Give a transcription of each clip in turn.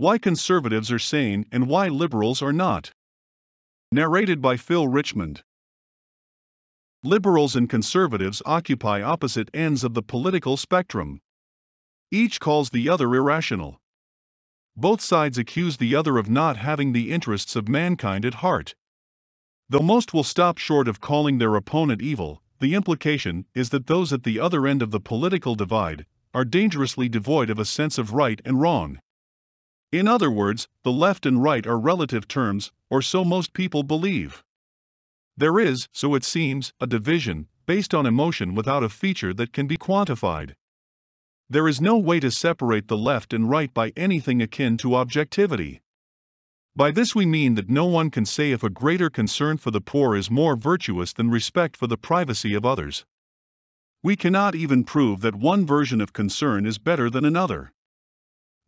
Why Conservatives Are Sane and Why Liberals Are Not. Narrated by Phil Richmond. Liberals and conservatives occupy opposite ends of the political spectrum. Each calls the other irrational. Both sides accuse the other of not having the interests of mankind at heart. Though most will stop short of calling their opponent evil, the implication is that those at the other end of the political divide are dangerously devoid of a sense of right and wrong. In other words, the left and right are relative terms, or so most people believe. There is, so it seems, a division, based on emotion without a feature that can be quantified. There is no way to separate the left and right by anything akin to objectivity. By this we mean that no one can say if a greater concern for the poor is more virtuous than respect for the privacy of others. We cannot even prove that one version of concern is better than another.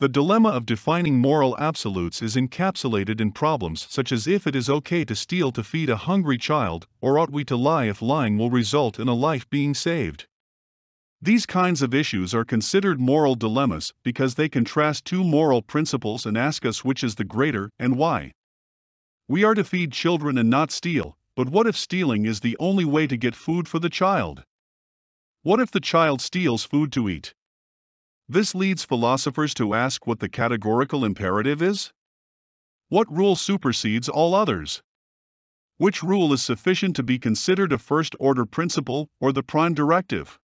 The dilemma of defining moral absolutes is encapsulated in problems such as if it is okay to steal to feed a hungry child, or ought we to lie if lying will result in a life being saved. These kinds of issues are considered moral dilemmas because they contrast two moral principles and ask us which is the greater and why. We are to feed children and not steal, but what if stealing is the only way to get food for the child? What if the child steals food to eat? This leads philosophers to ask what the categorical imperative is. What rule supersedes all others? Which rule is sufficient to be considered a first-order principle or the prime directive?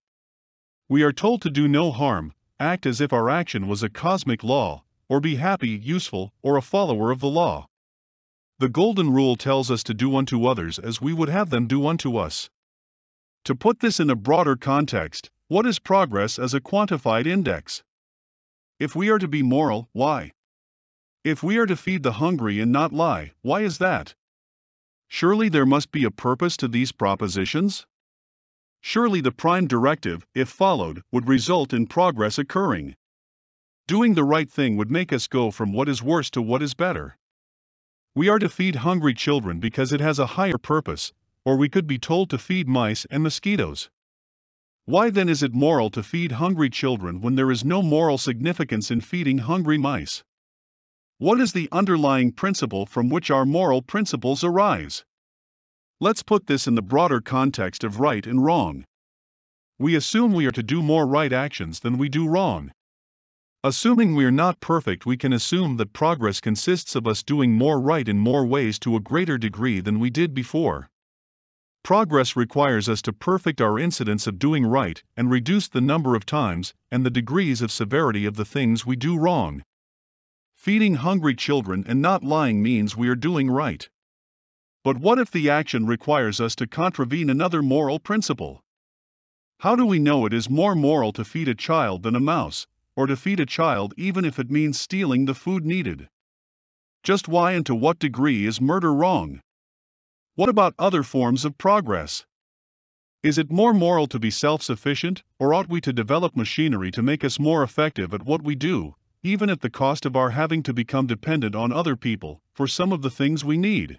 We are told to do no harm, act as if our action was a cosmic law, or be happy, useful, or a follower of the law. The golden rule tells us to do unto others as we would have them do unto us. To put this in a broader context, what is progress as a quantified index? If we are to be moral, why? If we are to feed the hungry and not lie, why is that? Surely there must be a purpose to these propositions? Surely the prime directive, if followed, would result in progress occurring. Doing the right thing would make us go from what is worse to what is better. We are to feed hungry children because it has a higher purpose, or we could be told to feed mice and mosquitoes. Why then is it moral to feed hungry children when there is no moral significance in feeding hungry mice? What is the underlying principle from which our moral principles arise? Let's put this in the broader context of right and wrong. We assume we are to do more right actions than we do wrong. Assuming we are not perfect, we can assume that progress consists of us doing more right in more ways to a greater degree than we did before. Progress requires us to perfect our incidence of doing right and reduce the number of times and the degrees of severity of the things we do wrong. Feeding hungry children and not lying means we are doing right. But what if the action requires us to contravene another moral principle? How do we know it is more moral to feed a child than a mouse, or to feed a child even if it means stealing the food needed? Just why and to what degree is murder wrong? What about other forms of progress? Is it more moral to be self-sufficient, or ought we to develop machinery to make us more effective at what we do, even at the cost of our having to become dependent on other people for some of the things we need?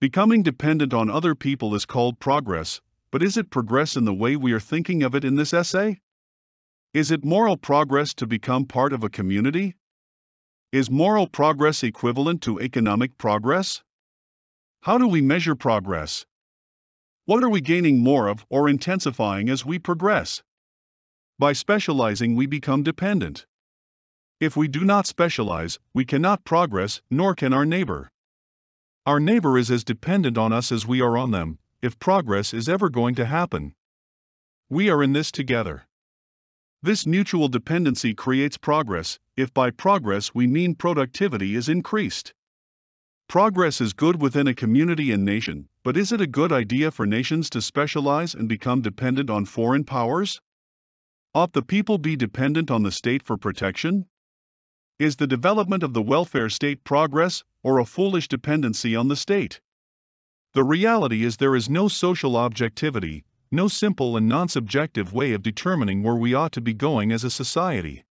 Becoming dependent on other people is called progress, but is it progress in the way we are thinking of it in this essay? Is it moral progress to become part of a community? Is moral progress equivalent to economic progress? How do we measure progress? What are we gaining more of or intensifying as we progress? By specializing, we become dependent. If we do not specialize, we cannot progress, nor can our neighbor. Our neighbor is as dependent on us as we are on them, if progress is ever going to happen. We are in this together. This mutual dependency creates progress, if by progress we mean productivity is increased. Progress is good within a community and nation, but is it a good idea for nations to specialize and become dependent on foreign powers? Ought the people be dependent on the state for protection? Is the development of the welfare state progress, or a foolish dependency on the state? The reality is there is no social objectivity, no simple and non-subjective way of determining where we ought to be going as a society.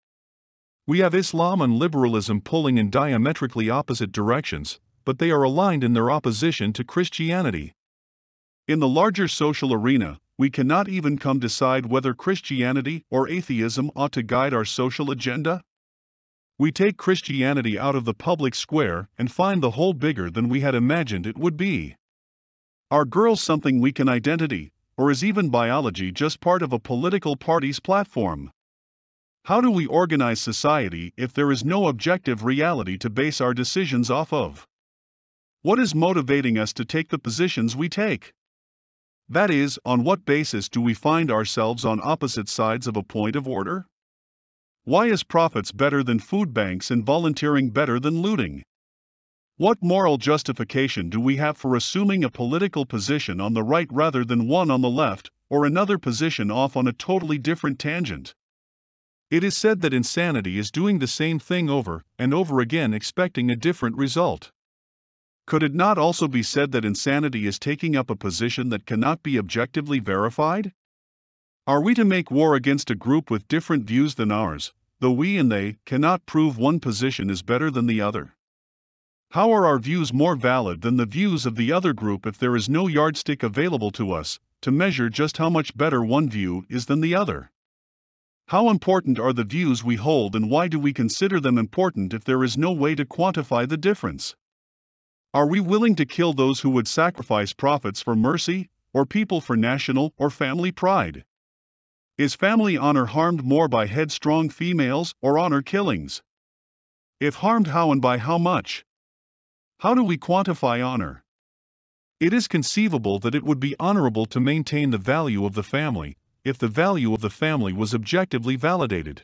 We have Islam and liberalism pulling in diametrically opposite directions, but they are aligned in their opposition to Christianity. In the larger social arena, we cannot even decide whether Christianity or atheism ought to guide our social agenda. We take Christianity out of the public square and find the hole bigger than we had imagined it would be. Are girls something we can identity, or is even biology just part of a political party's platform? How do we organize society if there is no objective reality to base our decisions off of? What is motivating us to take the positions we take? That is, on what basis do we find ourselves on opposite sides of a point of order? Why is profits better than food banks and volunteering better than looting? What moral justification do we have for assuming a political position on the right rather than one on the left, or another position off on a totally different tangent? It is said that insanity is doing the same thing over and over again, expecting a different result. Could it not also be said that insanity is taking up a position that cannot be objectively verified? Are we to make war against a group with different views than ours, though we and they cannot prove one position is better than the other? How are our views more valid than the views of the other group if there is no yardstick available to us to measure just how much better one view is than the other? How important are the views we hold, and why do we consider them important if there is no way to quantify the difference? Are we willing to kill those who would sacrifice profits for mercy, or people for national or family pride? Is family honor harmed more by headstrong females or honor killings? If harmed, how and by how much? How do we quantify honor? It is conceivable that it would be honorable to maintain the value of the family if the value of the family was objectively validated.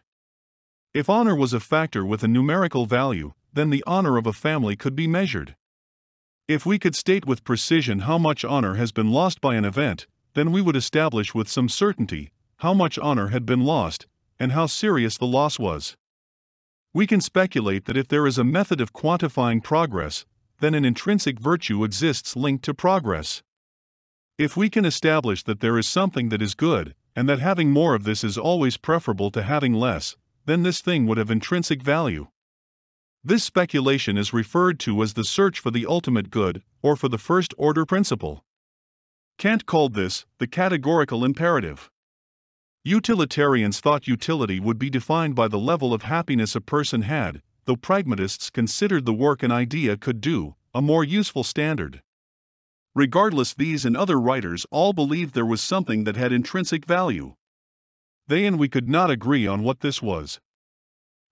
If honor was a factor with a numerical value, then the honor of a family could be measured. If we could state with precision how much honor has been lost by an event, then we would establish with some certainty how much honor had been lost, and how serious the loss was. We can speculate that if there is a method of quantifying progress, then an intrinsic virtue exists linked to progress. If we can establish that there is something that is good, and that having more of this is always preferable to having less, then this thing would have intrinsic value. This speculation is referred to as the search for the ultimate good, or for the first order principle. Kant called this the categorical imperative. Utilitarians thought utility would be defined by the level of happiness a person had, though pragmatists considered the work an idea could do a more useful standard. Regardless, these and other writers all believed there was something that had intrinsic value. They and we could not agree on what this was,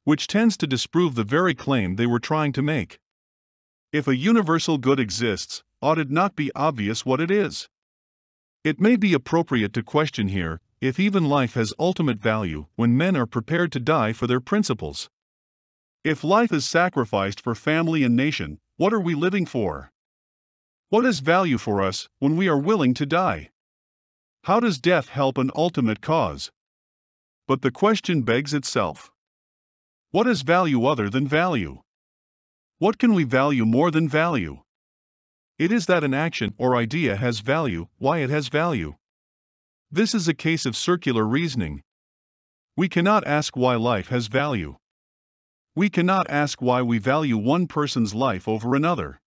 which tends to disprove the very claim they were trying to make. If a universal good exists, ought it not be obvious what it is? It may be appropriate to question here if even life has ultimate value when men are prepared to die for their principles. If life is sacrificed for family and nation, what are we living for? What is value for us when we are willing to die? How does death help an ultimate cause? But the question begs itself. What is value other than value? What can we value more than value? It is that an action or idea has value, why it has value. This is a case of circular reasoning. We cannot ask why life has value. We cannot ask why we value one person's life over another.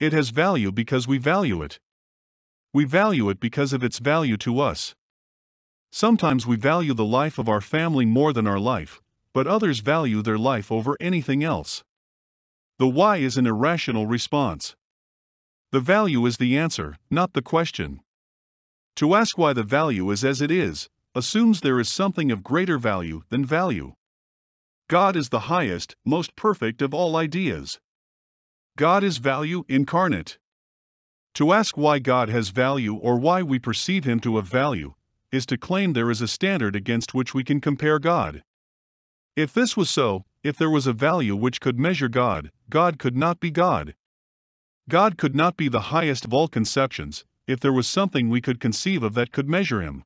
It has value because we value it. We value it because of its value to us. Sometimes we value the life of our family more than our life, but others value their life over anything else. The why is an irrational response. The value is the answer, not the question. To ask why the value is as it is assumes there is something of greater value than value. God is the highest, most perfect of all ideas. God is value incarnate. To ask why God has value or why we perceive Him to have value is to claim there is a standard against which we can compare God. If this was so, if there was a value which could measure God, God could not be God. God could not be the highest of all conceptions if there was something we could conceive of that could measure Him.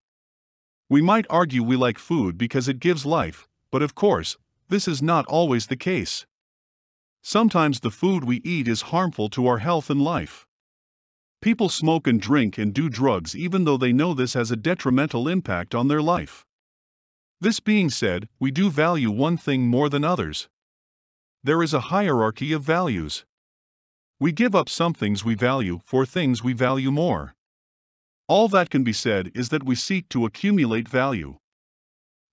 We might argue we like food because it gives life, but of course, this is not always the case. Sometimes the food we eat is harmful to our health and life. People smoke and drink and do drugs even though they know this has a detrimental impact on their life. This being said, we do value one thing more than others. There is a hierarchy of values. We give up some things we value for things we value more. All that can be said is that we seek to accumulate value.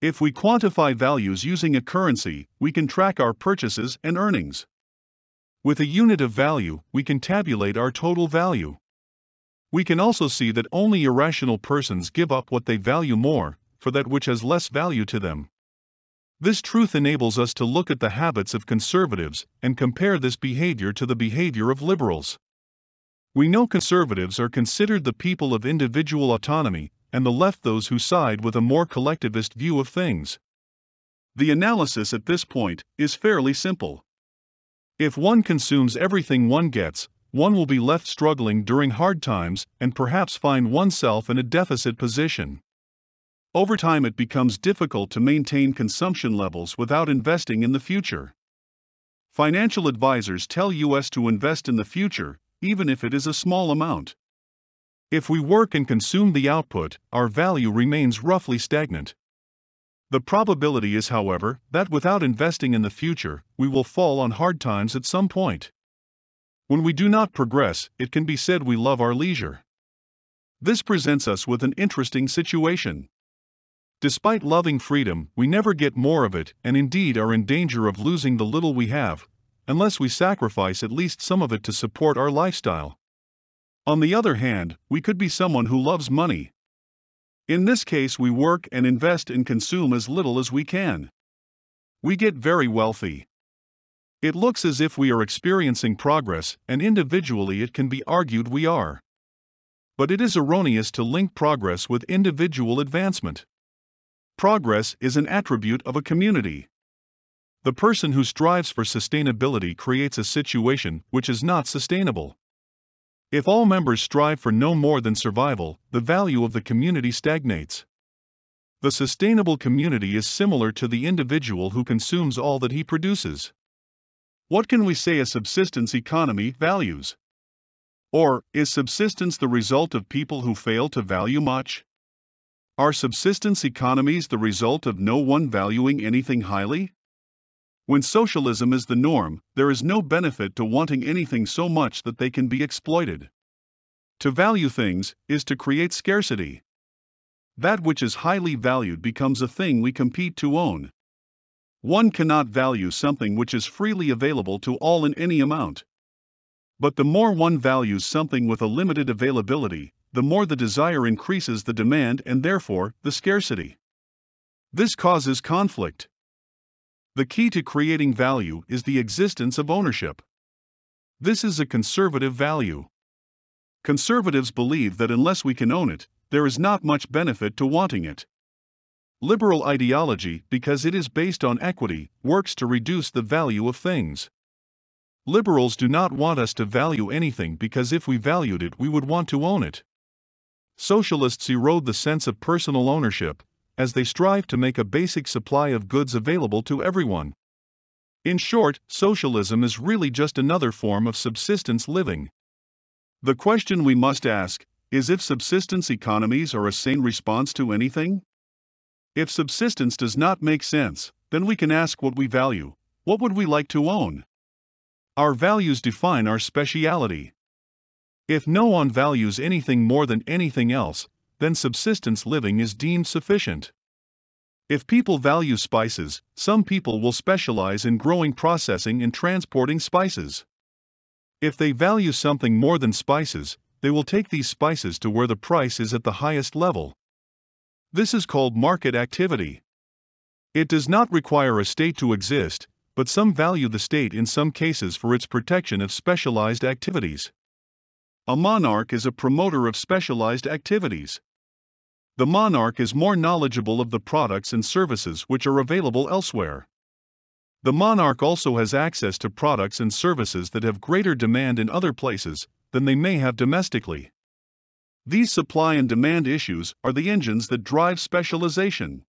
If we quantify values using a currency, we can track our purchases and earnings. With a unit of value, we can tabulate our total value. We can also see that only irrational persons give up what they value more for that which has less value to them. This truth enables us to look at the habits of conservatives and compare this behavior to the behavior of liberals. We know conservatives are considered the people of individual autonomy, and the left those who side with a more collectivist view of things. The analysis at this point is fairly simple. If one consumes everything one gets, one will be left struggling during hard times and perhaps find oneself in a deficit position. Over time, it becomes difficult to maintain consumption levels without investing in the future. Financial advisors tell us to invest in the future, even if it is a small amount. If we work and consume the output, our value remains roughly stagnant. The probability is, however, that without investing in the future, we will fall on hard times at some point. When we do not progress, it can be said we love our leisure. This presents us with an interesting situation. Despite loving freedom, we never get more of it, and indeed are in danger of losing the little we have, unless we sacrifice at least some of it to support our lifestyle. On the other hand, we could be someone who loves money. In this case, we work and invest and consume as little as we can. We get very wealthy. It looks as if we are experiencing progress, and individually it can be argued we are. But it is erroneous to link progress with individual advancement. Progress is an attribute of a community. The person who strives for sustainability creates a situation which is not sustainable. If all members strive for no more than survival, the value of the community stagnates. The sustainable community is similar to the individual who consumes all that he produces. What can we say a subsistence economy values? Or, is subsistence the result of people who fail to value much? Are subsistence economies the result of no one valuing anything highly? When socialism is the norm, there is no benefit to wanting anything so much that they can be exploited. To value things is to create scarcity. That which is highly valued becomes a thing we compete to own. One cannot value something which is freely available to all in any amount. But the more one values something with a limited availability, the more the desire increases the demand and therefore the scarcity. This causes conflict. The key to creating value is the existence of ownership. This is a conservative value. Conservatives believe that unless we can own it, there is not much benefit to wanting it. Liberal ideology, because it is based on equity, works to reduce the value of things. Liberals do not want us to value anything because if we valued it, we would want to own it. Socialists erode the sense of personal ownership, as they strive to make a basic supply of goods available to everyone. In short, socialism is really just another form of subsistence living. The question we must ask is if subsistence economies are a sane response to anything? If subsistence does not make sense, then we can ask what we value. What would we like to own? Our values define our speciality. If no one values anything more than anything else, then subsistence living is deemed sufficient. If people value spices, some people will specialize in growing, processing, and transporting spices. If they value something more than spices, they will take these spices to where the price is at the highest level. This is called market activity. It does not require a state to exist, but some value the state in some cases for its protection of specialized activities. A monarch is a promoter of specialized activities. The monarch is more knowledgeable of the products and services which are available elsewhere. The monarch also has access to products and services that have greater demand in other places than they may have domestically. These supply and demand issues are the engines that drive specialization.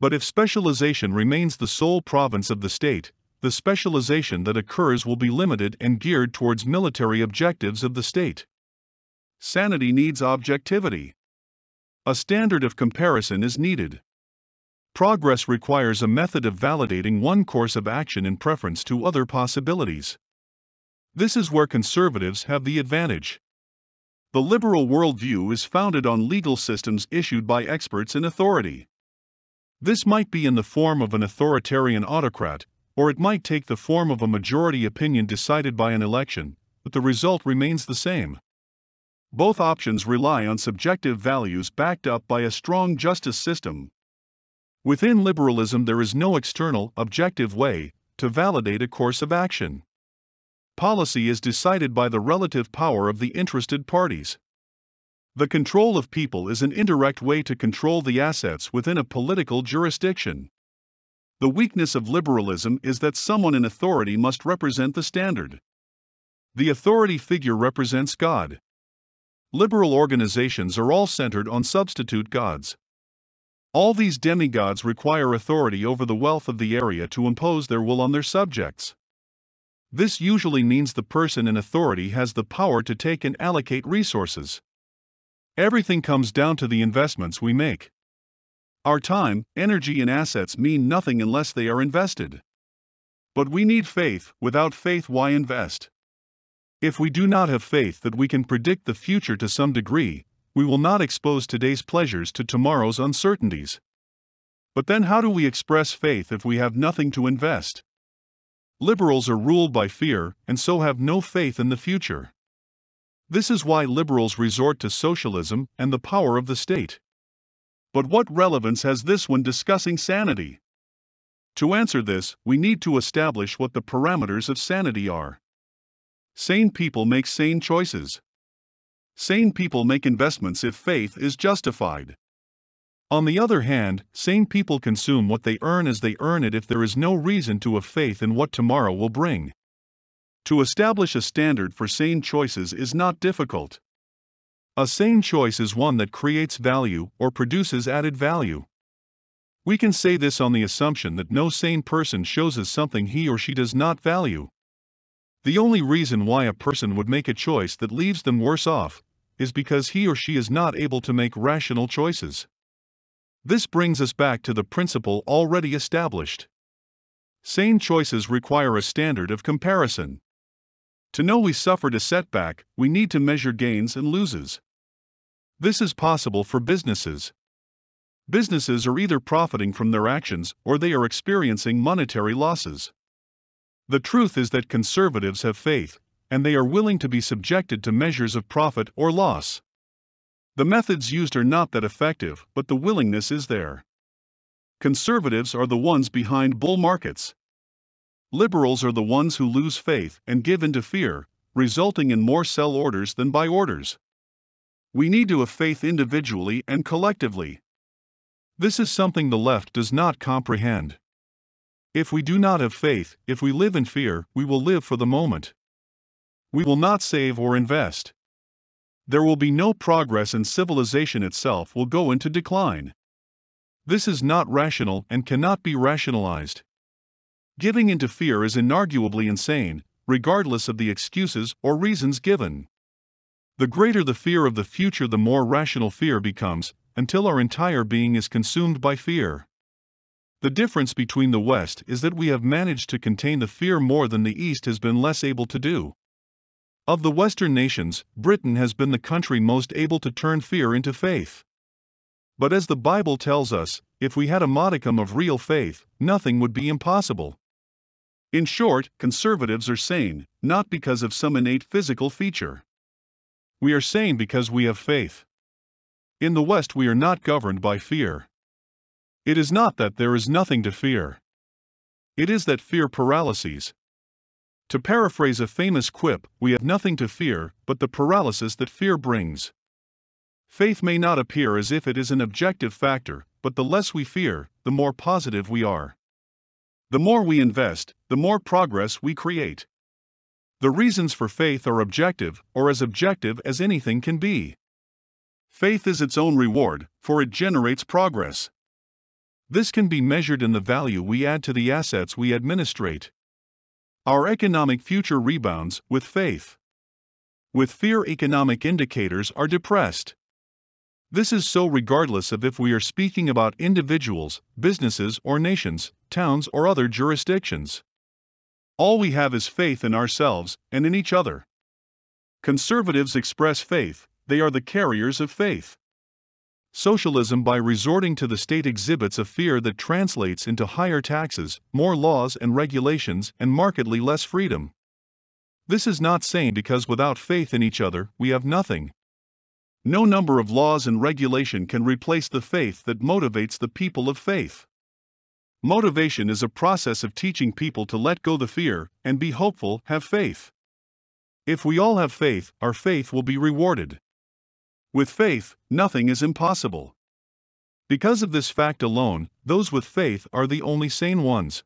But if specialization remains the sole province of the state, the specialization that occurs will be limited and geared towards military objectives of the state. Sanity needs objectivity. A standard of comparison is needed. Progress requires a method of validating one course of action in preference to other possibilities. This is where conservatives have the advantage. The liberal worldview is founded on legal systems issued by experts in authority. This might be in the form of an authoritarian autocrat, or it might take the form of a majority opinion decided by an election, but the result remains the same. Both options rely on subjective values backed up by a strong justice system. Within liberalism, there is no external, objective way to validate a course of action. Policy is decided by the relative power of the interested parties. The control of people is an indirect way to control the assets within a political jurisdiction. The weakness of liberalism is that someone in authority must represent the standard. The authority figure represents God. Liberal organizations are all centered on substitute gods. All these demigods require authority over the wealth of the area to impose their will on their subjects. This usually means the person in authority has the power to take and allocate resources. Everything comes down to the investments we make. Our time, energy, and assets mean nothing unless they are invested. But we need faith. Without faith, why invest? If we do not have faith that we can predict the future to some degree, we will not expose today's pleasures to tomorrow's uncertainties. But then how do we express faith if we have nothing to invest? Liberals are ruled by fear and so have no faith in the future. This is why liberals resort to socialism and the power of the state. But what relevance has this when discussing sanity? To answer this, we need to establish what the parameters of sanity are. Sane people make sane choices. Sane people make investments if faith is justified. On the other hand, sane people consume what they earn as they earn it if there is no reason to have faith in what tomorrow will bring. To establish a standard for sane choices is not difficult. A sane choice is one that creates value or produces added value. We can say this on the assumption that no sane person shows us something he or she does not value. The only reason why a person would make a choice that leaves them worse off is because he or she is not able to make rational choices. This brings us back to the principle already established. Sane choices require a standard of comparison. To know we suffered a setback, we need to measure gains and losses. This is possible for businesses. Businesses are either profiting from their actions or they are experiencing monetary losses. The truth is that conservatives have faith, and they are willing to be subjected to measures of profit or loss. The methods used are not that effective, but the willingness is there. Conservatives are the ones behind bull markets. Liberals are the ones who lose faith and give in to fear, resulting in more sell orders than buy orders. We need to have faith individually and collectively. This is something the left does not comprehend. If we do not have faith, if we live in fear, we will live for the moment. We will not save or invest. There will be no progress and civilization itself will go into decline. This is not rational and cannot be rationalized. Giving into fear is inarguably insane, regardless of the excuses or reasons given. The greater the fear of the future, the more rational fear becomes, until our entire being is consumed by fear. The difference between the West is that we have managed to contain the fear more than the East has been less able to do. Of the Western nations, Britain has been the country most able to turn fear into faith. But as the Bible tells us, if we had a modicum of real faith, nothing would be impossible. In short, conservatives are sane, not because of some innate physical feature. We are sane because we have faith. In the West, we are not governed by fear. It is not that there is nothing to fear. It is that fear paralyses. To paraphrase a famous quip, we have nothing to fear but the paralysis that fear brings. Faith may not appear as if it is an objective factor, but the less we fear, the more positive we are. The more we invest, the more progress we create. The reasons for faith are objective, or as objective as anything can be. Faith is its own reward, for it generates progress. This can be measured in the value we add to the assets we administrate. Our economic future rebounds with faith. With fear, economic indicators are depressed. This is so regardless of if we are speaking about individuals, businesses or nations, towns or other jurisdictions. All we have is faith in ourselves and in each other. Conservatives express faith, they are the carriers of faith. socialism by resorting to the state exhibits a fear that translates into higher taxes, more laws and regulations, and markedly less freedom. This is not sane because without faith in each other, we have nothing. No number of laws and regulation can replace the faith that motivates the people of faith. Motivation is a process of teaching people to let go the fear and be hopeful, have faith. If we all have faith, our faith will be rewarded. With faith, nothing is impossible. Because of this fact alone, those with faith are the only sane ones.